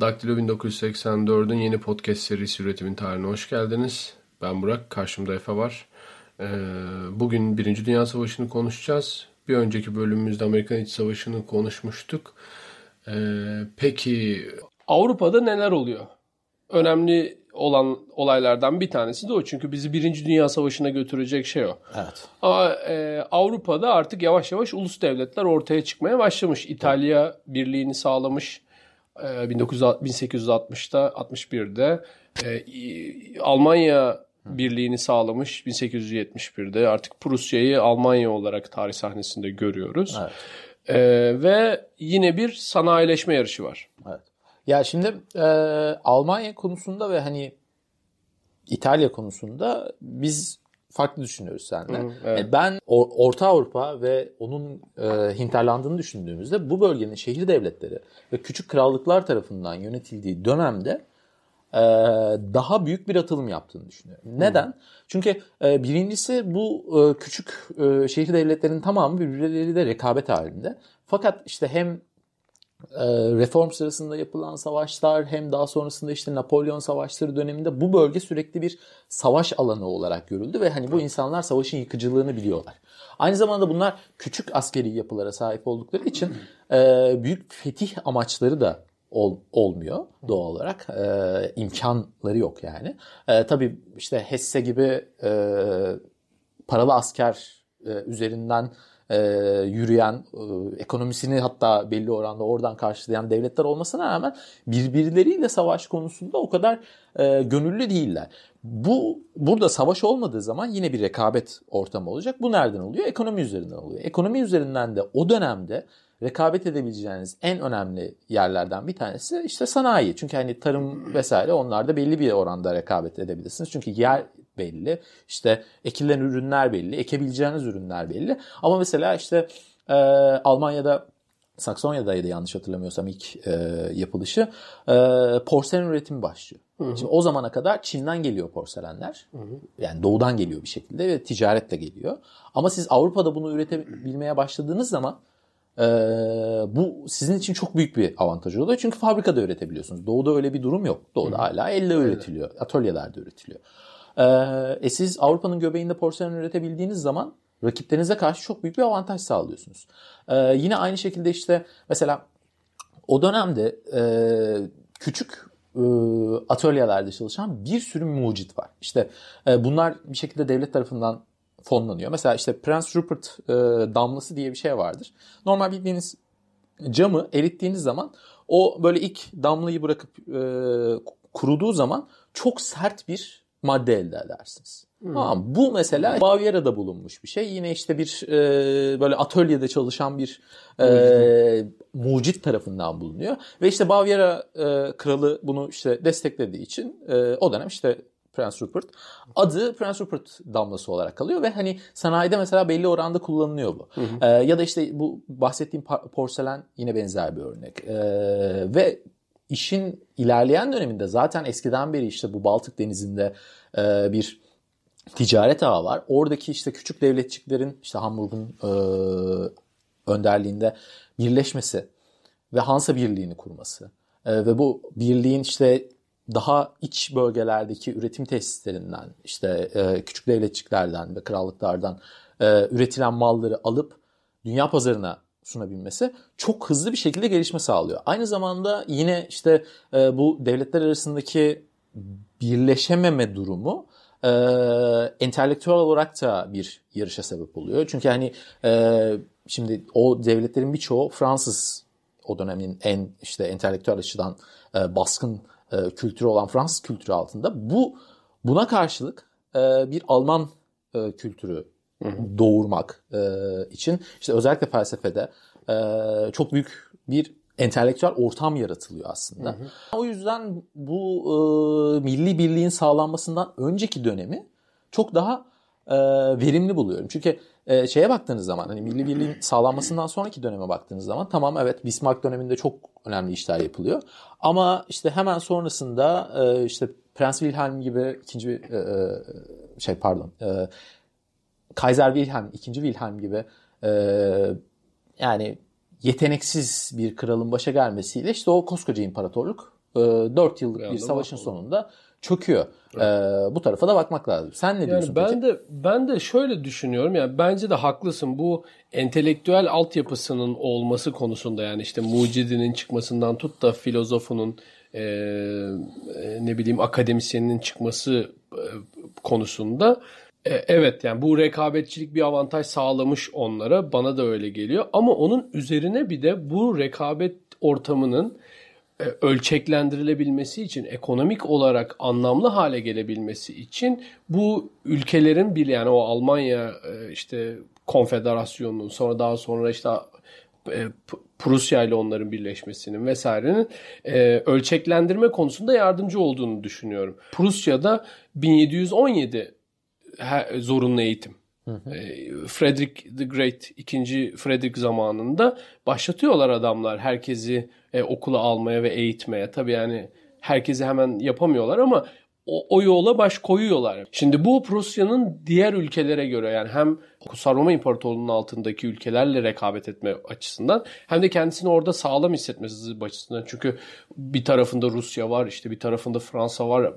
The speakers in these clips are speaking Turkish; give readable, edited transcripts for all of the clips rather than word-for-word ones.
Daktilo 1984'ün yeni podcast serisi üretimin tarihine hoş geldiniz. Ben Burak, karşımda Efe var. Bugün Birinci Dünya Savaşı'nı konuşacağız. Bir önceki bölümümüzde Amerikan İç Savaşı'nı konuşmuştuk. Peki Avrupa'da neler oluyor? Önemli olan olaylardan bir tanesi de o. Çünkü bizi Birinci Dünya Savaşı'na götürecek şey o. Evet. Ama Avrupa'da artık yavaş yavaş ulus devletler ortaya çıkmaya başlamış. İtalya birliğini sağlamış. 1860'da, 61'de Almanya birliğini sağlamış 1871'de. Artık Prusya'yı Almanya olarak tarih sahnesinde görüyoruz. Evet. Ve yine bir sanayileşme yarışı var. Evet. Ya şimdi Almanya konusunda ve hani İtalya konusunda biz farklı düşünüyoruz seninle. Evet. Ben Orta Avrupa ve onun hinterlandını düşündüğümüzde bu bölgenin şehir devletleri ve küçük krallıklar tarafından yönetildiği dönemde daha büyük bir atılım yaptığını düşünüyorum. Neden? Çünkü birincisi bu küçük şehir devletlerinin tamamı birbirleriyle rekabet halinde. Fakat işte hem reform sırasında yapılan savaşlar hem daha sonrasında işte Napolyon Savaşları döneminde bu bölge sürekli bir savaş alanı olarak görüldü ve hani bu insanlar savaşın yıkıcılığını biliyorlar. Aynı zamanda bunlar küçük askeri yapılara sahip oldukları için büyük fetih amaçları da olmuyor doğal olarak. İmkanları yok yani. Tabii işte Hesse gibi paralı asker üzerinden yürüyen, ekonomisini hatta belli oranda oradan karşılayan devletler olmasına rağmen birbirleriyle savaş konusunda o kadar gönüllü değiller. Burada savaş olmadığı zaman yine bir rekabet ortamı olacak. Bu nereden oluyor? Ekonomi üzerinden oluyor. Ekonomi üzerinden de o dönemde rekabet edebileceğiniz en önemli yerlerden bir tanesi işte sanayi. Çünkü hani tarım vesaire onlarda belli bir oranda rekabet edebilirsiniz. Çünkü yer belli, işte ekilen ürünler belli, ekebileceğiniz ürünler belli. Ama mesela işte Almanya'da, Saksonya'daydı yanlış hatırlamıyorsam ilk yapılışı, porselen üretimi başlıyor. Hı hı. Şimdi o zamana kadar Çin'den geliyor porselenler. Hı hı. Yani doğudan geliyor bir şekilde ve ticaretle geliyor. Ama siz Avrupa'da bunu üretebilmeye başladığınız zaman bu sizin için çok büyük bir avantaj oluyor. Çünkü fabrikada üretebiliyorsunuz. Doğuda öyle bir durum yok. Doğuda hala elle üretiliyor. Atölyelerde üretiliyor. Siz Avrupa'nın göbeğinde porselen üretebildiğiniz zaman rakiplerinize karşı çok büyük bir avantaj sağlıyorsunuz. Yine aynı şekilde işte mesela o dönemde küçük atölyelerde çalışan bir sürü mucit var. İşte bunlar bir şekilde devlet tarafından fonlanıyor. Mesela işte Prens Rupert damlası diye bir şey vardır. Normal bildiğiniz camı erittiğiniz zaman o böyle ilk damlayı bırakıp kuruduğu zaman çok sert bir madde elde edersiniz. Tamam, bu mesela Bavyera'da bulunmuş bir şey. Yine işte bir böyle atölyede çalışan bir mucit tarafından bulunuyor. Ve işte Bavyera kralı bunu işte desteklediği için o dönem işte Prens Rupert adı Prens Rupert damlası olarak kalıyor ve hani sanayide mesela belli oranda kullanılıyor bu. Hı hı. Ya da işte bu bahsettiğim porselen yine benzer bir örnek. Ve işin ilerleyen döneminde zaten eskiden beri işte bu Baltık Denizi'nde bir ticaret ağı var. Oradaki işte küçük devletçiklerin işte Hamburg'un önderliğinde birleşmesi ve Hansa Birliği'ni kurması ve bu birliğin işte daha iç bölgelerdeki üretim tesislerinden işte küçük devletçiklerden ve krallıklardan üretilen malları alıp dünya pazarına sunabilmesi çok hızlı bir şekilde gelişme sağlıyor. Aynı zamanda yine işte bu devletler arasındaki birleşememe durumu entelektüel olarak da bir yarışa sebep oluyor. Çünkü hani şimdi o devletlerin birçoğu Fransız, o dönemin en işte entelektüel açıdan baskın kültürü olan Fransız kültürü altında buna karşılık bir Alman kültürü doğurmak için işte özellikle felsefede çok büyük bir entelektüel ortam yaratılıyor aslında. Hı hı. O yüzden bu milli birliğin sağlanmasından önceki dönemi çok daha verimli buluyorum. Çünkü şeye baktığınız zaman hani milli birliğin sağlanmasından sonraki döneme baktığınız zaman tamam evet Bismarck döneminde çok önemli işler yapılıyor. Ama işte hemen sonrasında işte Prens Wilhelm gibi Kaiser Wilhelm, İkinci Wilhelm gibi yani yeteneksiz bir kralın başa gelmesiyle işte o koskoca imparatorluk 4 yıllık bir savaşın sonunda çöküyor. Evet. Bu tarafa da bakmak lazım. Sen ne diyorsun? Ben de şöyle düşünüyorum. Yani bence de haklısın. Bu entelektüel altyapısının olması konusunda, yani işte mucidinin çıkmasından tut da filozofunun akademisyenin çıkması konusunda evet, yani bu rekabetçilik bir avantaj sağlamış onlara. Bana da öyle geliyor. Ama onun üzerine bir de bu rekabet ortamının ölçeklendirilebilmesi için, ekonomik olarak anlamlı hale gelebilmesi için bu ülkelerin bir, yani o Almanya işte konfederasyonunun, sonra daha sonra işte Prusya ile onların birleşmesinin vesairenin ölçeklendirme konusunda yardımcı olduğunu düşünüyorum. Prusya'da 1717 zorunlu eğitim. Frederick the Great, 2. Frederick zamanında başlatıyorlar adamlar herkesi okula almaya ve eğitmeye. Tabii yani herkesi hemen yapamıyorlar ama o yola baş koyuyorlar. Şimdi bu Prusya'nın diğer ülkelere göre, yani hem Kutsal Roma İmparatorluğu'nun altındaki ülkelerle rekabet etme açısından hem de kendisini orada sağlam hissetmesi açısından. Çünkü bir tarafında Rusya var, işte bir tarafında Fransa var,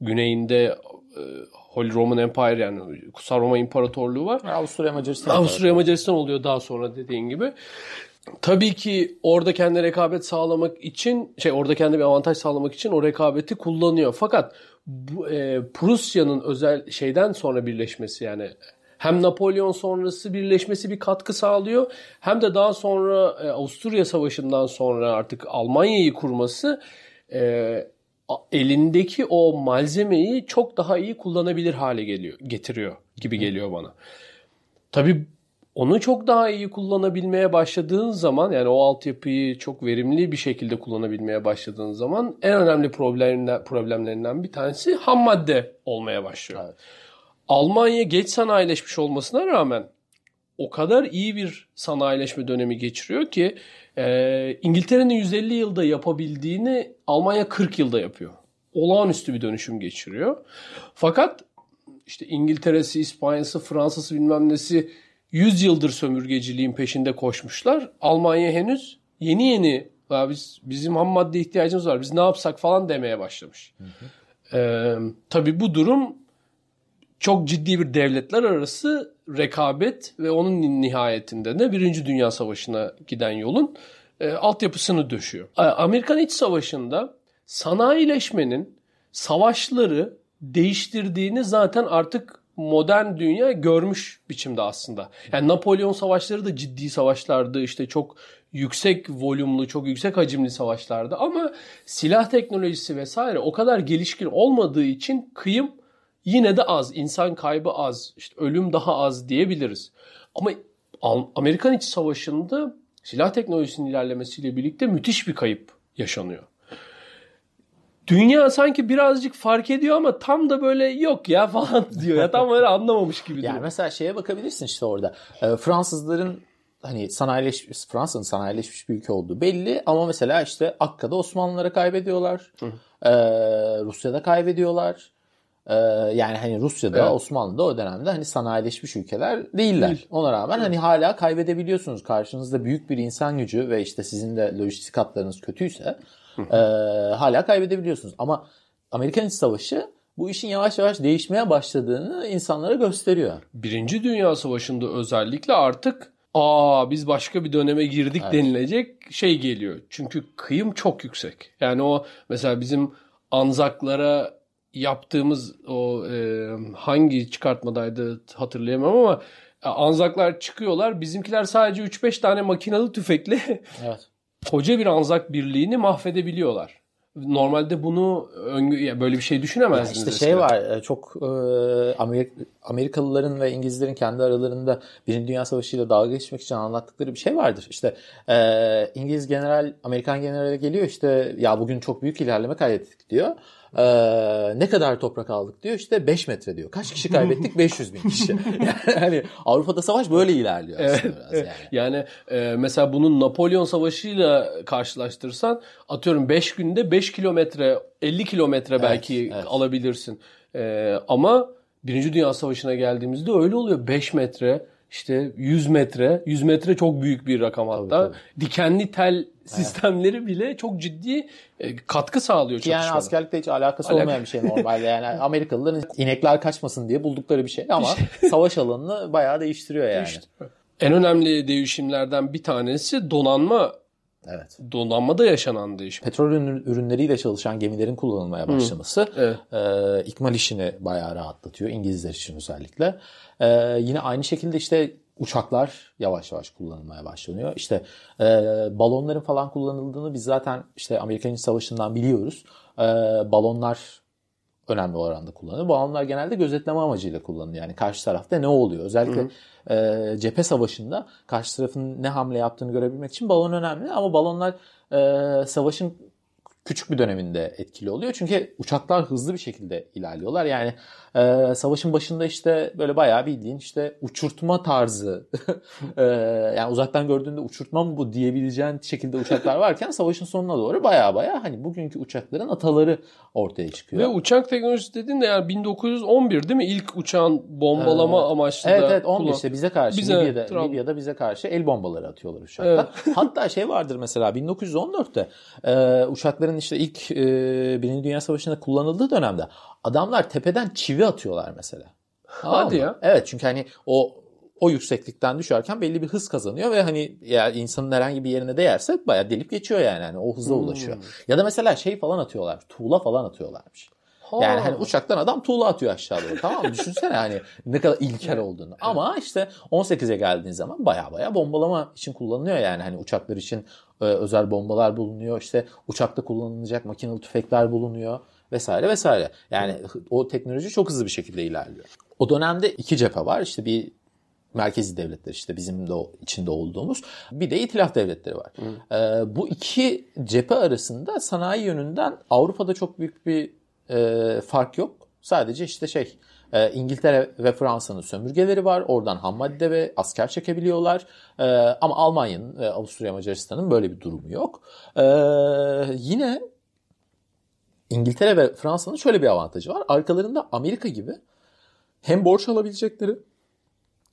güneyinde Holy Roman Empire, yani Kutsal Roma İmparatorluğu var. Avusturya Macaristan oluyor daha sonra dediğin gibi. Tabii ki orada kendi rekabet sağlamak için, orada kendi bir avantaj sağlamak için o rekabeti kullanıyor. Fakat Prusya'nın özel şeyden sonra birleşmesi, yani hem Napolyon sonrası birleşmesi bir katkı sağlıyor, hem de daha sonra Avusturya Savaşı'ndan sonra artık Almanya'yı kurması elindeki o malzemeyi çok daha iyi kullanabilir hale getiriyor gibi geliyor bana. Tabii onu çok daha iyi kullanabilmeye başladığın zaman, yani o altyapıyı çok verimli bir şekilde kullanabilmeye başladığın zaman en önemli problemlerinden bir tanesi ham madde olmaya başlıyor. Evet. Almanya geç sanayileşmiş olmasına rağmen o kadar iyi bir sanayileşme dönemi geçiriyor ki İngiltere'nin 150 yılda yapabildiğini Almanya 40 yılda yapıyor. Olağanüstü bir dönüşüm geçiriyor. Fakat işte İngiltere'si, İspanya'sı, Fransa'sı bilmem nesi 100 yıldır sömürgeciliğin peşinde koşmuşlar. Almanya henüz yeni bizim ham madde ihtiyacımız var, biz ne yapsak falan demeye başlamış. Hı hı. Tabii bu durum çok ciddi bir devletler arası rekabet ve onun nihayetinde de Birinci Dünya Savaşı'na giden yolun altyapısını döşüyor. Amerikan İç Savaşı'nda sanayileşmenin savaşları değiştirdiğini zaten artık modern dünya görmüş biçimde aslında. Yani Napolyon Savaşları da ciddi savaşlardı. İşte çok yüksek volümlü, çok yüksek hacimli savaşlardı. Ama silah teknolojisi vesaire o kadar gelişkin olmadığı için kıyım yine de az, insan kaybı az, işte ölüm daha az diyebiliriz. Ama Amerikan İç Savaşı'nda silah teknolojisinin ilerlemesiyle birlikte müthiş bir kayıp yaşanıyor. Dünya sanki birazcık fark ediyor ama tam da böyle yok ya falan diyor. Ya tam böyle anlamamış gibi diyor. Yani mesela şeye bakabilirsin işte orada. Fransızların hani Fransa'nın sanayileşmiş bir ülke olduğu belli ama mesela işte Akka'da Osmanlılara kaybediyorlar. Rusya'da kaybediyorlar. Yani hani Rusya'da, evet, Osmanlı'da o dönemde hani sanayileşmiş ülkeler değiller. Değil. Ona rağmen hani hala kaybedebiliyorsunuz. Karşınızda büyük bir insan gücü ve işte sizin de lojistik hatlarınız kötüyse hala kaybedebiliyorsunuz. Ama Amerikan İç Savaşı bu işin yavaş yavaş değişmeye başladığını insanlara gösteriyor. Birinci Dünya Savaşı'nda özellikle artık biz başka bir döneme girdik, evet, denilecek şey geliyor. Çünkü kıyım çok yüksek. Yani o mesela bizim ANZAK'lara yaptığımız o hangi çıkartmadaydı hatırlayamam ama ANZAK'lar çıkıyorlar. Bizimkiler sadece 3-5 tane makinalı tüfekle koca bir ANZAK birliğini mahvedebiliyorlar. Normalde bunu böyle bir şey düşünemezdiniz. İşte eskiden var çok Amerikalıların ve İngilizlerin kendi aralarında Birinci Dünya Savaşı ile dalga geçmek için anlattıkları bir şey vardır. İşte İngiliz general Amerikan generale geliyor, işte ya bugün çok büyük ilerleme kaydettik diyor. Ne kadar toprak aldık diyor, işte 5 metre diyor. Kaç kişi kaybettik? 500 bin kişi. Yani Avrupa'da savaş böyle ilerliyor aslında biraz yani. Yani mesela bunun Napolyon Savaşı'yla karşılaştırsan atıyorum 5 günde 5 kilometre 50 kilometre belki alabilirsin. Ama Birinci Dünya Savaşı'na geldiğimizde öyle oluyor. 5 metre, işte 100 metre. 100 metre çok büyük bir rakam hatta. Tabii. Dikenli tel sistemleri bile çok ciddi katkı sağlıyor çatışmalara. Yani askerlikle hiç alakası olmayan bir şey normalde. Yani Amerikalıların inekler kaçmasın diye buldukları bir şey ama savaş alanını bayağı değiştiriyor yani. Değiştiriyor. En önemli değişimlerden bir tanesi donanma. Evet. Donanmada yaşanan değişim. Petrol ürünleriyle çalışan gemilerin kullanılmaya başlaması ikmal işini bayağı rahatlatıyor. İngilizler için özellikle. Yine aynı şekilde işte uçaklar yavaş yavaş kullanılmaya başlanıyor. İşte balonların falan kullanıldığını biz zaten işte Amerikan İç Savaşı'ndan biliyoruz. Balonlar önemli oranda kullanılıyor. Balonlar genelde gözetleme amacıyla kullanılıyor. Yani karşı tarafta ne oluyor? Özellikle cephe savaşında karşı tarafın ne hamle yaptığını görebilmek için balon önemli. Ama balonlar savaşın küçük bir döneminde etkili oluyor. Çünkü uçaklar hızlı bir şekilde ilerliyorlar. Yani savaşın başında işte böyle bayağı bildiğin işte uçurtma tarzı yani uzaktan gördüğünde uçurtma mı bu diyebileceğin şekilde uçaklar varken savaşın sonuna doğru bayağı hani bugünkü uçakların ataları ortaya çıkıyor. Ve uçak teknolojisi dediğin de yani 1911 değil mi? İlk uçağın bombalama amaçlı da. Evet 11 işte bize karşı Libya'da bize karşı el bombaları atıyorlar uçaklar. Evet. Hatta şey vardır mesela 1914'te uçakların işte ilk Birinci Dünya Savaşı'nda kullanıldığı dönemde adamlar tepeden çivi atıyorlar mesela. Hadi ya. Evet çünkü hani o yükseklikten düşerken belli bir hız kazanıyor ve hani ya insanın herhangi bir yerine değerse bayağı delip geçiyor yani. Hani o hıza ulaşıyor. Ya da mesela şey falan atıyorlar. Tuğla falan atıyorlarmış. Yani hani uçaktan adam tuğla atıyor aşağı doğru. Tamam mı? Düşünsene hani ne kadar ilkel olduğunu. Ama işte 18'e geldiğin zaman bayağı bombalama için kullanılıyor yani. Hani uçaklar için özel bombalar bulunuyor. İşte uçakta kullanılacak makinalı tüfekler bulunuyor. Vesaire. Yani o teknoloji çok hızlı bir şekilde ilerliyor. O dönemde iki cephe var. İşte bir merkezi devletler işte bizim de içinde olduğumuz. Bir de itilaf devletleri var. Bu iki cephe arasında sanayi yönünden Avrupa'da çok büyük bir fark yok. Sadece işte İngiltere ve Fransa'nın sömürgeleri var. Oradan ham madde ve asker çekebiliyorlar. Ama Almanya'nın ve Avusturya Macaristan'ın böyle bir durumu yok. Yine İngiltere ve Fransa'nın şöyle bir avantajı var. Arkalarında Amerika gibi hem borç alabilecekleri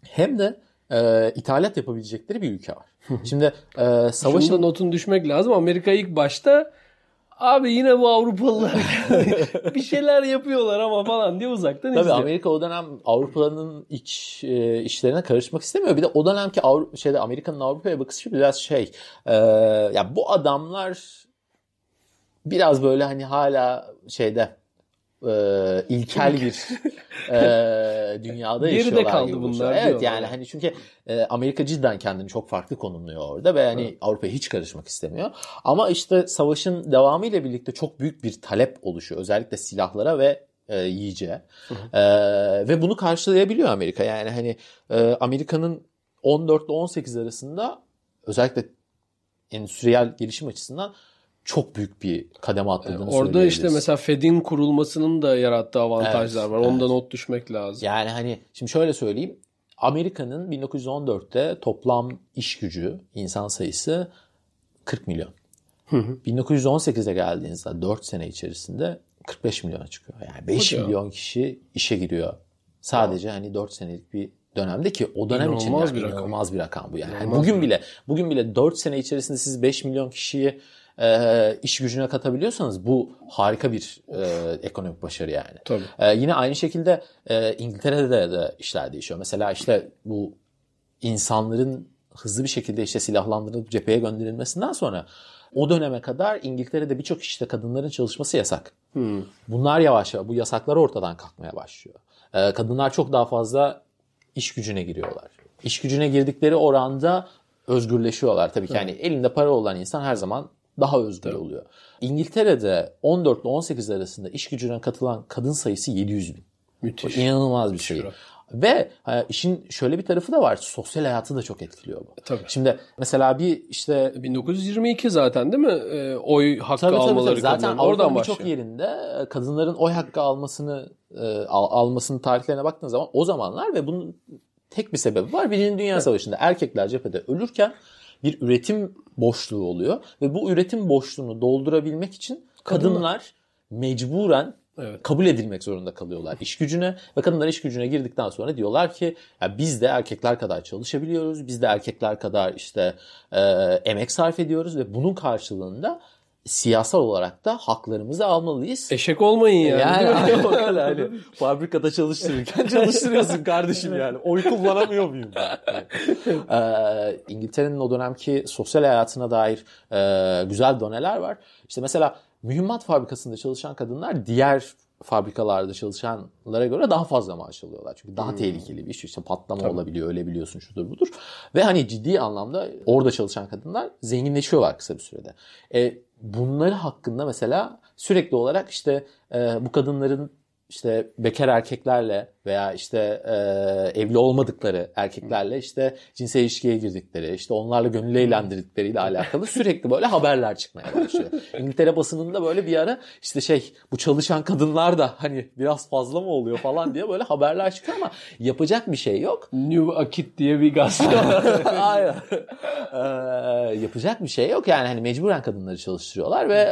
hem de ithalat yapabilecekleri bir ülke var. Şimdi savaşın... Şundan notunu düşmek lazım. Amerika ilk başta abi yine bu Avrupalılar bir şeyler yapıyorlar ama falan diye uzaktan izliyor. Tabii Amerika o dönem Avrupa'nın iç işlerine karışmak istemiyor. Bir de o dönemki Amerika'nın Avrupa'ya bakışı biraz ya bu adamlar biraz böyle hani hala ilkel bir dünyada yaşıyorlar. Geride kaldı bunlar. Evet yani hani çünkü Amerika cidden kendini çok farklı konumluyor orada ve hani Avrupa'ya hiç karışmak istemiyor. Ama işte savaşın devamı ile birlikte çok büyük bir talep oluşuyor. Özellikle silahlara ve yiyeceğe. Ve bunu karşılayabiliyor Amerika. Yani hani Amerika'nın 14 ile 18 arasında özellikle endüstriyel gelişim açısından çok büyük bir kademe atladığını söyleyebiliriz. Orada işte mesela Fed'in kurulmasının da yarattığı avantajlar var. Onda not düşmek lazım. Yani hani şimdi şöyle söyleyeyim. Amerika'nın 1914'te toplam iş gücü, insan sayısı 40 milyon. 1918'e geldiğinizde 4 sene içerisinde 45 milyona çıkıyor. Yani 5 milyon kişi işe giriyor. Sadece hani 4 senelik bir dönemde ki o dönem için inanılmaz bir rakam bu. Yani bugün bile 4 sene içerisinde siz 5 milyon kişiyi iş gücüne katabiliyorsanız bu harika bir ekonomik başarı yani. Tabii. Yine aynı şekilde İngiltere'de de işler değişiyor. Mesela işte bu insanların hızlı bir şekilde işte silahlandırılıp cepheye gönderilmesinden sonra o döneme kadar İngiltere'de birçok işte kadınların çalışması yasak. Bunlar yavaş yavaş bu yasaklar ortadan kalkmaya başlıyor. Kadınlar çok daha fazla iş gücüne giriyorlar. İş gücüne girdikleri oranda özgürleşiyorlar. Tabii ki yani elinde para olan insan her zaman daha özgür oluyor. İngiltere'de 14 ile 18 arasında iş gücüne katılan kadın sayısı 700 bin. Müthiş. O inanılmaz bir şey. Ve işin şöyle bir tarafı da var. Sosyal hayatı da çok etkiliyor bu. Tabii. Şimdi mesela bir 1922 zaten değil mi? Oy hakkı almaları zaten oradan başlıyor. Birçok yerinde kadınların oy hakkı almasının tarihlerine baktığınız zaman o zamanlar ve bunun tek bir sebebi var. Birinci Dünya Savaşı'nda erkekler cephede ölürken bir üretim boşluğu oluyor ve bu üretim boşluğunu doldurabilmek için kadınlar mecburen Evet. Kabul edilmek zorunda kalıyorlar iş gücüne ve kadınlar iş gücüne girdikten sonra diyorlar ki ya biz de erkekler kadar çalışabiliyoruz, biz de erkekler kadar işte emek sarf ediyoruz ve bunun karşılığında siyasal olarak da haklarımızı almalıyız. Eşek olmayın yani hani fabrikada çalıştırırken çalıştırıyorsun kardeşim yani. Oy kullanamıyor muyum ben? İngiltere'nin o dönemki sosyal hayatına dair güzel doneler var. İşte mesela mühimmat fabrikasında çalışan kadınlar diğer fabrikalarda çalışanlara göre daha fazla maaş alıyorlar. Çünkü daha tehlikeli bir iş. İşte patlama olabiliyor, ölebiliyorsun, şudur budur. Ve hani ciddi anlamda orada çalışan kadınlar zenginleşiyorlar kısa bir sürede. Bunları hakkında mesela sürekli olarak işte bu kadınların işte bekar erkeklerle veya işte evli olmadıkları erkeklerle işte cinsel ilişkiye girdikleri, işte onlarla gönül eğlendirdikleriyle alakalı sürekli böyle haberler çıkmaya başlıyor. İngiltere basınında böyle bir ara işte bu çalışan kadınlar da hani biraz fazla mı oluyor falan diye böyle haberler çıkıyor ama yapacak bir şey yok. New Akit diye bir gazete var. Aynen. Yapacak bir şey yok yani hani mecburen kadınları çalıştırıyorlar ve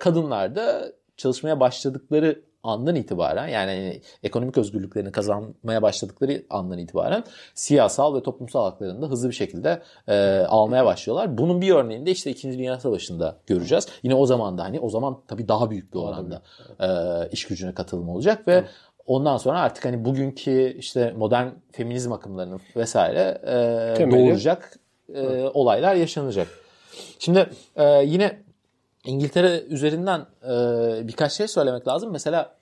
kadınlar da çalışmaya başladıkları andan itibaren yani ekonomik özgürlüklerini kazanmaya başladıkları andan itibaren siyasal ve toplumsal haklarını da hızlı bir şekilde almaya başlıyorlar. Bunun bir örneğini de işte İkinci Dünya Savaşı'nda göreceğiz. Yine o zaman da hani o zaman tabii daha büyük bir oranda iş gücüne katılım olacak ve ondan sonra artık hani bugünkü işte modern feminizm akımlarının vesaire doğuracak olaylar yaşanacak. Şimdi yine İngiltere üzerinden birkaç şey söylemek lazım. Mesela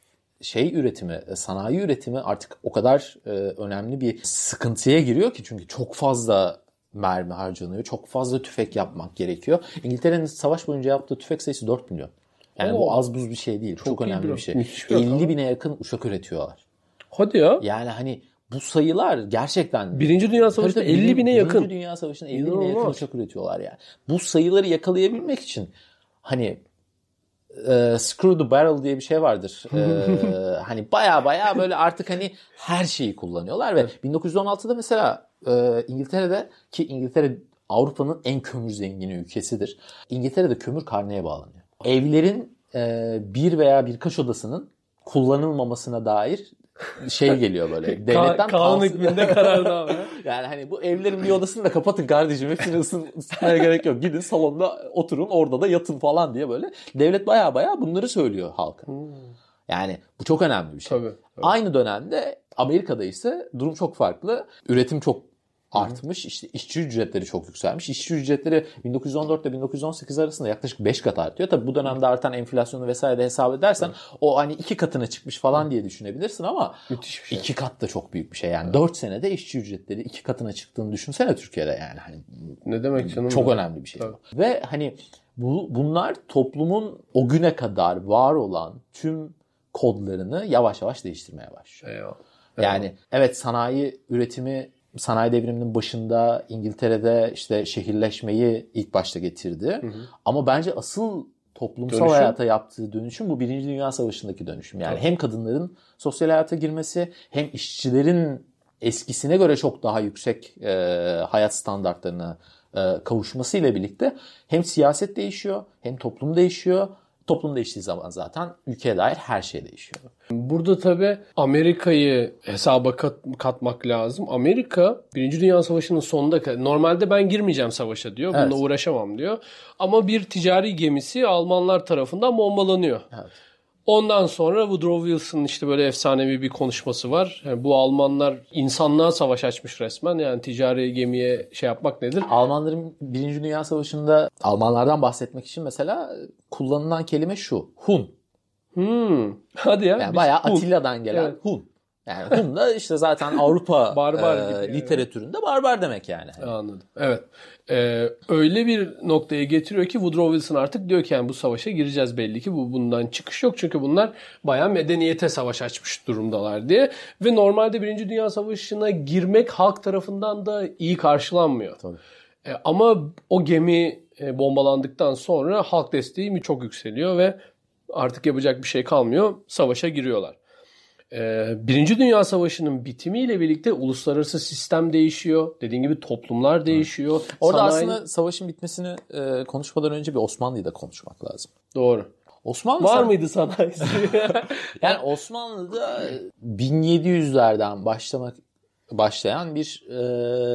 üretimi, sanayi üretimi artık o kadar önemli bir sıkıntıya giriyor ki çünkü çok fazla mermi harcanıyor, çok fazla tüfek yapmak gerekiyor. İngiltere'nin savaş boyunca yaptığı tüfek sayısı 4 milyon. Yani bu az buz bir şey değil, çok önemli bir şey. 50 bine yakın uçak üretiyorlar. Hadi ya. Yani hani bu sayılar gerçekten... Birinci Dünya Savaşı'nda 50 bine yakın. Birinci Dünya Savaşı'nda 50 bine yakın uçak üretiyorlar yani. Bu sayıları yakalayabilmek için... Hani screw the barrel diye bir şey vardır. Hani baya böyle artık hani her şeyi kullanıyorlar ve 1916'da mesela İngiltere'de ki İngiltere Avrupa'nın en kömür zengini ülkesidir. İngiltere'de kömür karneye bağlanıyor. Evlerin bir veya birkaç odasının kullanılmamasına dair geliyor böyle. Devletten kanun hükmünde karardı abi. Yani hani bu evlerin bir odasını da kapatın kardeşim. Hepsini ısıtmaya gerek yok. Gidin salonda oturun, orada da yatın falan diye böyle. Devlet baya bunları söylüyor halka. Yani bu çok önemli bir şey. Tabii. Aynı dönemde Amerika'da ise durum çok farklı. Üretim çok artmış. İşte işçi ücretleri çok yükselmiş. İşçi ücretleri 1914 ile 1918 arasında yaklaşık 5 kat artıyor. Tabii bu dönemde artan enflasyonu vesaire de hesap edersen o hani 2 katına çıkmış falan diye düşünebilirsin ama 2 kat da çok büyük bir şey. Yani 4 senede işçi ücretleri 2 katına çıktığını düşünsene Türkiye'de yani. Hani ne demek canım? Çok önemli bir şey. Tabii. Ve hani bunlar toplumun o güne kadar var olan tüm kodlarını yavaş yavaş değiştirmeye başlıyor. Eyvallah. Yani evet sanayi üretimi sanayi devriminin başında İngiltere'de işte şehirleşmeyi ilk başta getirdi. Ama bence asıl toplumsal hayata yaptığı dönüşüm bu Birinci Dünya Savaşı'ndaki dönüşüm. Yani hem kadınların sosyal hayata girmesi hem işçilerin eskisine göre çok daha yüksek hayat standartlarına kavuşmasıyla birlikte hem siyaset değişiyor hem toplum değişiyor. Toplum değiştiği zaman zaten ülkeye dair her şey değişiyor. Burada tabii Amerika'yı hesaba katmak lazım. Amerika Birinci Dünya Savaşı'nın sonunda normalde ben girmeyeceğim savaşa diyor. Bununla uğraşamam diyor. Ama bir ticari gemisi Almanlar tarafından bombalanıyor. Evet. Ondan sonra Woodrow Wilson'ın işte böyle efsanevi bir konuşması var. Yani bu Almanlar insanlığa savaş açmış resmen. Yani ticari gemiye yapmak nedir? Almanların Birinci Dünya Savaşı'nda Almanlardan bahsetmek için mesela kullanılan kelime şu. Hun. Hadi ya. Yani bayağı Atilla'dan gelen Hun. Yani Hun da işte zaten Avrupa literatüründe barbar demek yani. Anladım. Evet. Öyle bir noktaya getiriyor ki Woodrow Wilson artık diyor ki yani bu savaşa gireceğiz belli ki bundan çıkış yok. Çünkü bunlar bayağı medeniyete savaş açmış durumdalar diye. Ve normalde Birinci Dünya Savaşı'na girmek halk tarafından da iyi karşılanmıyor. Tabii. Ama o gemi bombalandıktan sonra halk desteği mi çok yükseliyor ve artık yapacak bir şey kalmıyor. Savaşa giriyorlar. Birinci Dünya Savaşı'nın bitimiyle birlikte uluslararası sistem değişiyor. Dediğin gibi toplumlar değişiyor. Orada aslında savaşın bitmesini konuşmadan önce bir Osmanlı'yı da konuşmak lazım. Doğru. Osmanlı var mıydı sanayisi? Yani Osmanlı'da 1700'lerden başlayan bir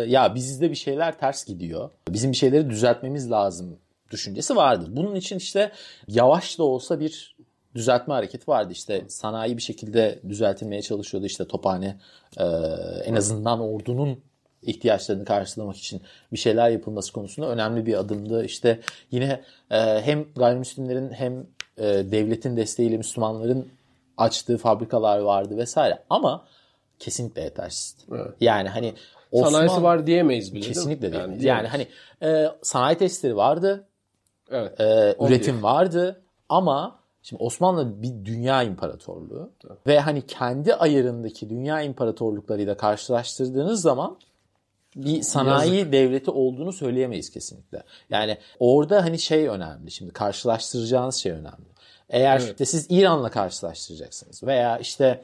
ya bizde bir şeyler ters gidiyor, bizim bir şeyleri düzeltmemiz lazım düşüncesi vardır. Bunun için işte yavaş da olsa bir düzeltme hareketi vardı. İşte sanayi bir şekilde düzeltilmeye çalışıyordu. İşte Tophane en azından ordunun ihtiyaçlarını karşılamak için bir şeyler yapılması konusunda önemli bir adımdı. İşte yine hem gayrimüslimlerin hem devletin desteğiyle Müslümanların açtığı fabrikalar vardı vesaire. Ama kesinlikle yetersizdi. Evet. Yani hani sanayisi var diyemeyiz bile. Kesinlikle değil. Yani hani sanayi tesisleri vardı. Evet. Üretim diye vardı ama şimdi Osmanlı bir dünya imparatorluğu, evet, ve hani kendi ayarındaki dünya imparatorluklarıyla karşılaştırdığınız zaman bir sanayi devleti olduğunu söyleyemeyiz kesinlikle. Yani orada hani şey önemli, şimdi karşılaştıracağınız şey önemli. Eğer işte siz İran'la karşılaştıracaksınız veya işte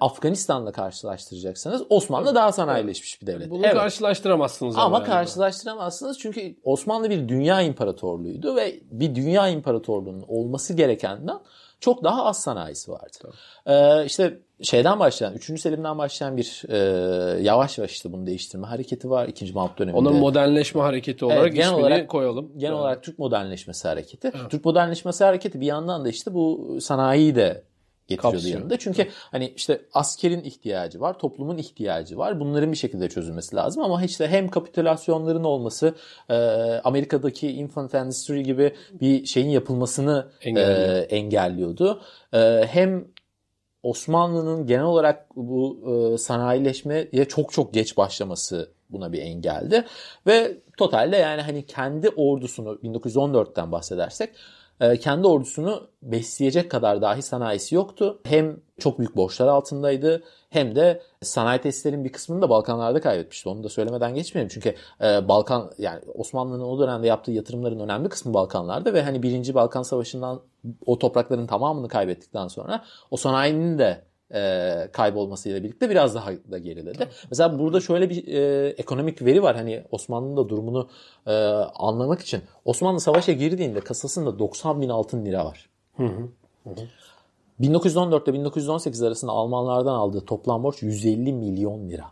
Afganistan'la karşılaştıracaksanız Osmanlı daha sanayileşmiş bir devlet. Bunu karşılaştıramazsınız. Ama yani karşılaştıramazsınız çünkü Osmanlı bir dünya imparatorluğuydu ve bir dünya imparatorluğunun olması gerekenden çok daha az sanayisi vardı. İşte şeyden başlayan, 3. Selim'den başlayan bir yavaş yavaş işte bunu değiştirme hareketi var. 2. Mahmut döneminde. Onun modernleşme hareketi olarak ismini koyalım. Genel olarak Türk modernleşmesi hareketi. Evet. Türk modernleşmesi hareketi bir yandan da işte bu sanayiyi de getiriyordu yanında. Çünkü hani işte askerin ihtiyacı var, toplumun ihtiyacı var. Bunların bir şekilde çözülmesi lazım ama işte hem kapitülasyonların olması, Amerika'daki infant industry gibi bir şeyin yapılmasını engelliyordu. Hem Osmanlı'nın genel olarak bu sanayileşmeye çok geç başlaması buna bir engeldi. Ve totalde yani hani kendi ordusunu 1914'ten bahsedersek kendi ordusunu besleyecek kadar dahi sanayisi yoktu. Hem çok büyük borçlar altındaydı hem de sanayi tesislerinin bir kısmını da Balkanlarda kaybetmişti. Onu da söylemeden geçmeyelim. Çünkü Balkan, yani Osmanlı'nın o dönemde yaptığı yatırımların önemli kısmı Balkanlarda ve hani 1. Balkan Savaşı'ndan o toprakların tamamını kaybettikten sonra o sanayinin de kaybolmasıyla birlikte biraz daha da geriledi. Tamam. Mesela burada şöyle bir ekonomik veri var. Hani Osmanlı'nın da durumunu anlamak için. Osmanlı savaşa girdiğinde kasasında 90.000 altın lira var. Hı hı. Hı hı. 1914 ile 1918 arasında Almanlardan aldığı toplam borç 150 milyon lira.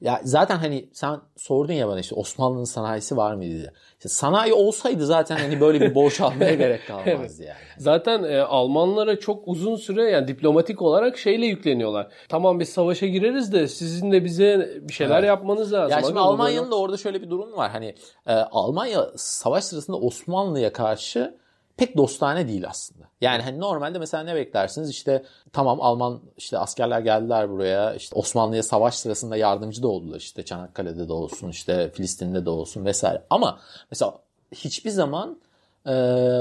Ya zaten hani sen sordun ya bana işte Osmanlı'nın sanayisi var mıydı diye. İşte sanayi olsaydı zaten hani böyle bir borç almaya gerek kalmazdı yani. Zaten Almanlara çok uzun süre yani diplomatik olarak şeyle yükleniyorlar. Tamam biz savaşa gireriz de sizin de bize bir şeyler yapmanız lazım. Ya şimdi Almanya'nın da orada şöyle bir durum var. Hani Almanya savaş sırasında Osmanlı'ya karşı pek dostane değil aslında. Yani hani normalde mesela ne beklersiniz? İşte tamam Alman işte askerler geldiler buraya. İşte Osmanlı'ya savaş sırasında yardımcı da oldular. İşte Çanakkale'de de olsun, işte Filistin'de de olsun vesaire. Ama mesela hiçbir zaman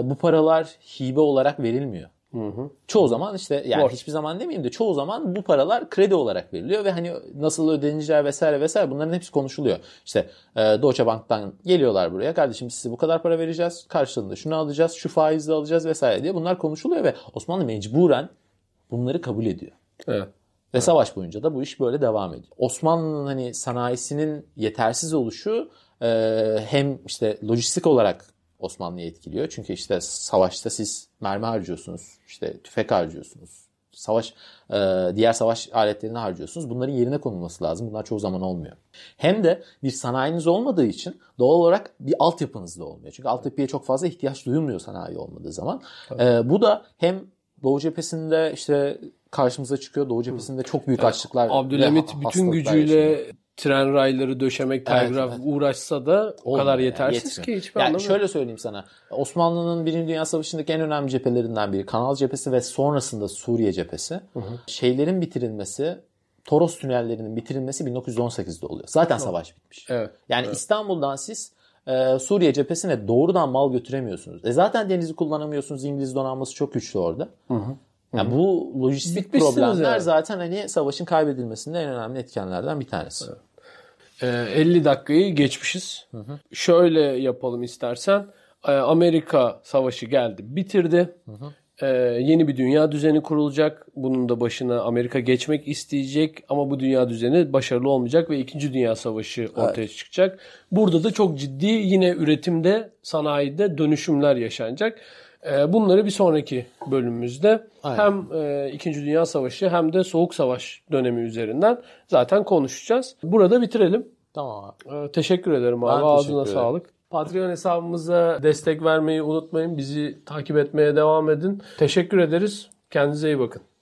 bu paralar hibe olarak verilmiyor. Hı hı. Çoğu zaman işte yani hiçbir zaman demeyeyim de çoğu zaman bu paralar kredi olarak veriliyor ve hani nasıl ödeneceği vesaire vesaire bunların hepsi konuşuluyor. İşte Deutsche Bank'tan geliyorlar buraya, kardeşim size bu kadar para vereceğiz, karşılığında şunu alacağız, şu faizle alacağız vesaire diye bunlar konuşuluyor ve Osmanlı mecburen bunları kabul ediyor. Evet. Ve savaş boyunca da bu iş böyle devam ediyor. Osmanlı'nın hani sanayisinin yetersiz oluşu hem işte lojistik olarak Osmanlı'yı etkiliyor. Çünkü işte savaşta siz mermi harcıyorsunuz, işte tüfek harcıyorsunuz, diğer savaş aletlerini harcıyorsunuz. Bunların yerine konulması lazım. Bunlar çoğu zaman olmuyor. Hem de bir sanayiniz olmadığı için doğal olarak bir altyapınız da olmuyor. Çünkü altyapıya çok fazla ihtiyaç duyulmuyor sanayi olmadığı zaman. Bu da hem Doğu cephesinde işte karşımıza çıkıyor. Doğu cephesinde çok büyük açlıklar. Abdülhamit bütün gücüyle yaşanıyor. Tren rayları döşemek, telgraf uğraşsa da o kadar yetersiz ki hiçbir anlamı yok. Şöyle söyleyeyim sana. Osmanlı'nın Birinci Dünya Savaşı'ndaki en önemli cephelerinden biri Kanal cephesi ve sonrasında Suriye cephesi. Hı hı. Şeylerin bitirilmesi, Toros tünellerinin bitirilmesi 1918'de oluyor. Zaten savaş bitmiş. Evet. Yani İstanbul'dan siz Suriye cephesine doğrudan mal götüremiyorsunuz. Zaten denizi kullanamıyorsunuz. İngiliz donanması çok güçlü orada. Hı hı. Yani bu lojistik problemler zaten hani savaşın kaybedilmesinde en önemli etkenlerden bir tanesi. 50 dakikayı geçmişiz. Hı hı. Şöyle yapalım istersen. Amerika savaşı geldi, bitirdi. Hı hı. Yeni bir dünya düzeni kurulacak. Bunun da başına Amerika geçmek isteyecek ama bu dünya düzeni başarılı olmayacak ve 2. Dünya Savaşı ortaya çıkacak. Burada da çok ciddi yine üretimde, sanayide dönüşümler yaşanacak. Bunları bir sonraki bölümümüzde hem İkinci Dünya Savaşı hem de Soğuk Savaş dönemi üzerinden zaten konuşacağız. Burada bitirelim. Tamam abi. Teşekkür ederim abi. Ağzına sağlık. Patreon hesabımıza destek vermeyi unutmayın. Bizi takip etmeye devam edin. Teşekkür ederiz. Kendinize iyi bakın.